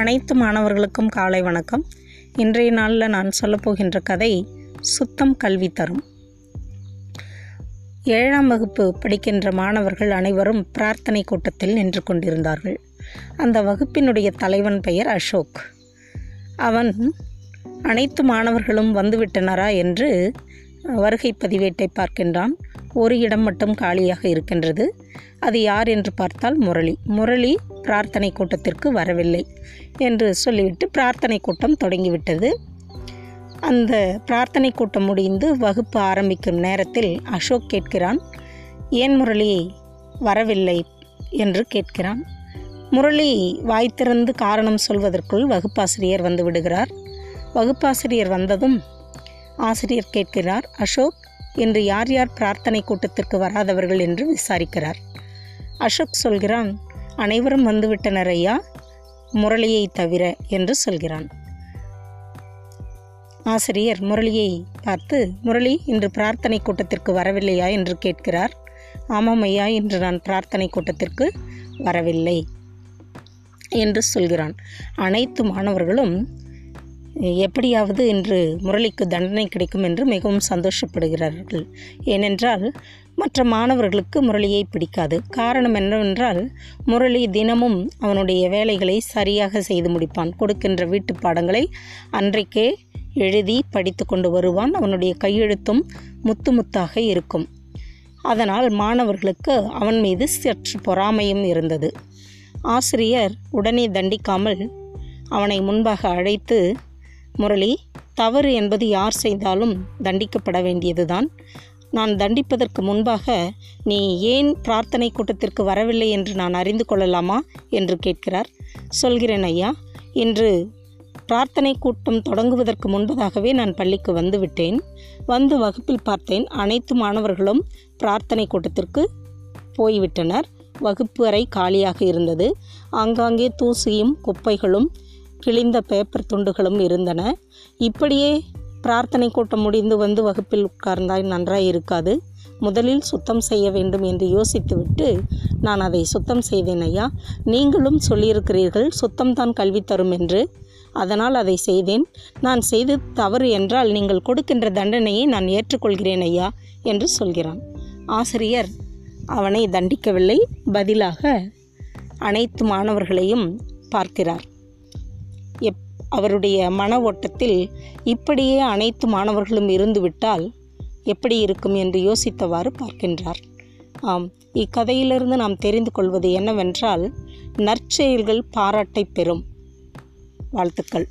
அனைத்து மாணவர்களுக்கும் காலை வணக்கம். இன்றைய நாளில் நான் சொல்லப்போகின்ற கதை சுத்தம் கல்வி தரும். 7ஆம் வகுப்பு படிக்கின்ற மாணவர்கள் அனைவரும் பிரார்த்தனை கூட்டத்தில் நின்று கொண்டிருந்தார்கள். அந்த வகுப்பினுடைய தலைவன் பெயர் அசோக். அவன் அனைத்து மாணவர்களும் வந்துவிட்டனரா என்று வருகை பதிவேட்டை பார்க்கின்றான். ஒரு இடம் மட்டும் காலியாக இருக்கின்றது. அது யார் என்று பார்த்தால் முரளி பிரார்த்தனை கூட்டத்திற்கு வரவில்லை என்று சொல்லிவிட்டு பிரார்த்தனை கூட்டம் தொடங்கிவிட்டது. அந்த பிரார்த்தனை கூட்டம் முடிந்து வகுப்பு ஆரம்பிக்கும் நேரத்தில் அசோக் கேட்கிறான், ஏன் முரளி வரவில்லை என்று கேட்கிறான். முரளி வாய் திறந்து காரணம் சொல்வதற்குள் வகுப்பாசிரியர் வந்து விடுகிறார். வகுப்பாசிரியர் வந்ததும் ஆசிரியர் கேட்கிறார், அசோக் இன்று யார் யார் பிரார்த்தனை கூட்டத்திற்கு வராதவர்கள் என்று விசாரிக்கிறார். அசோக் சொல்கிறான், அனைவரும் வந்துவிட்டனர் ஐயா, முரளியை தவிர என்று சொல்கிறான். ஆசிரியர் முரளியை பார்த்து, முரளி இன்று பிரார்த்தனை கூட்டத்திற்கு வரவில்லையா என்று கேட்கிறார். ஆமாம் ஐயா, இன்று நான் பிரார்த்தனை கூட்டத்திற்கு வரவில்லை என்று சொல்கிறான். அனைத்து மாணவர்களும் எப்படியாவது இன்று முரளிக்கு தண்டனை கிடைக்கும் என்று மிகவும் சந்தோஷப்படுகிறார்கள். ஏனென்றால் மற்ற மாணவர்களுக்கு முரளியை பிடிக்காது. காரணம் என்னவென்றால் முரளி தினமும் அவனுடைய வேலைகளை சரியாக செய்து முடிப்பான். கொடுக்கின்ற வீட்டு பாடங்களை அன்றைக்கே எழுதி படித்து கொண்டு வருவான். அவனுடைய கையெழுத்தும் முத்து முத்தாக இருக்கும். அதனால் மாணவர்களுக்கு அவன் மீது சற்று பொறாமையும் இருந்தது. ஆசிரியர் உடனே தண்டிக்காமல் அவனை முன்பாக அழைத்து, முரளி, தவறு என்பது யார் செய்தாலும் தண்டிக்கப்பட வேண்டியதுதான். நான் தண்டிப்பதற்கு முன்பாக நீ ஏன் பிரார்த்தனை கூட்டத்திற்கு வரவில்லை என்று நான் அறிந்து கொள்ளலாமா என்று கேட்கிறார். சொல்கிறேன் ஐயா, இன்று பிரார்த்தனை கூட்டம் தொடங்குவதற்கு முன்பதாகவே நான் பள்ளிக்கு வந்துவிட்டேன். வந்து வகுப்பில் பார்த்தேன், அனைத்து மாணவர்களும் பிரார்த்தனை கூட்டத்திற்கு போய்விட்டனர். வகுப்பு அறை காலியாக இருந்தது. ஆங்காங்கே தூசியும் குப்பைகளும் கிழிந்த பேப்பர் துண்டுகளும் இருந்தன. இப்படியே பிரார்த்தனை கூட்டம் முடிந்து வந்து வகுப்பில் உட்கார்ந்தால் நன்றாக இருக்காது. முதலில் சுத்தம் செய்ய வேண்டும் என்று யோசித்துவிட்டு நான் அதை சுத்தம் செய்தேன் ஐயா. நீங்களும் சொல்லியிருக்கிறீர்கள் சுத்தம்தான் கல்வி தரும் என்று. அதனால் அதை செய்தேன். நான் செய்து தவறு என்றால் நீங்கள் கொடுக்கின்ற தண்டனையை நான் ஏற்றுக்கொள்கிறேன் ஐயா என்று சொல்கிறான். ஆசிரியர் அவனை தண்டிக்கவில்லை, பதிலாக அனைத்து மாணவர்களையும் பார்க்கிறார். அவருடைய மன ஓட்டத்தில் இப்படியே அனைத்து மாணவர்களும் இருந்துவிட்டால் எப்படி இருக்கும் என்று யோசித்தவாறு பார்க்கின்றார். ஆம், இக்கதையிலிருந்து நாம் தெரிந்து கொள்வது என்னவென்றால் நற்செயல்கள் பாராட்டை பெறும். வாழ்த்துக்கள்.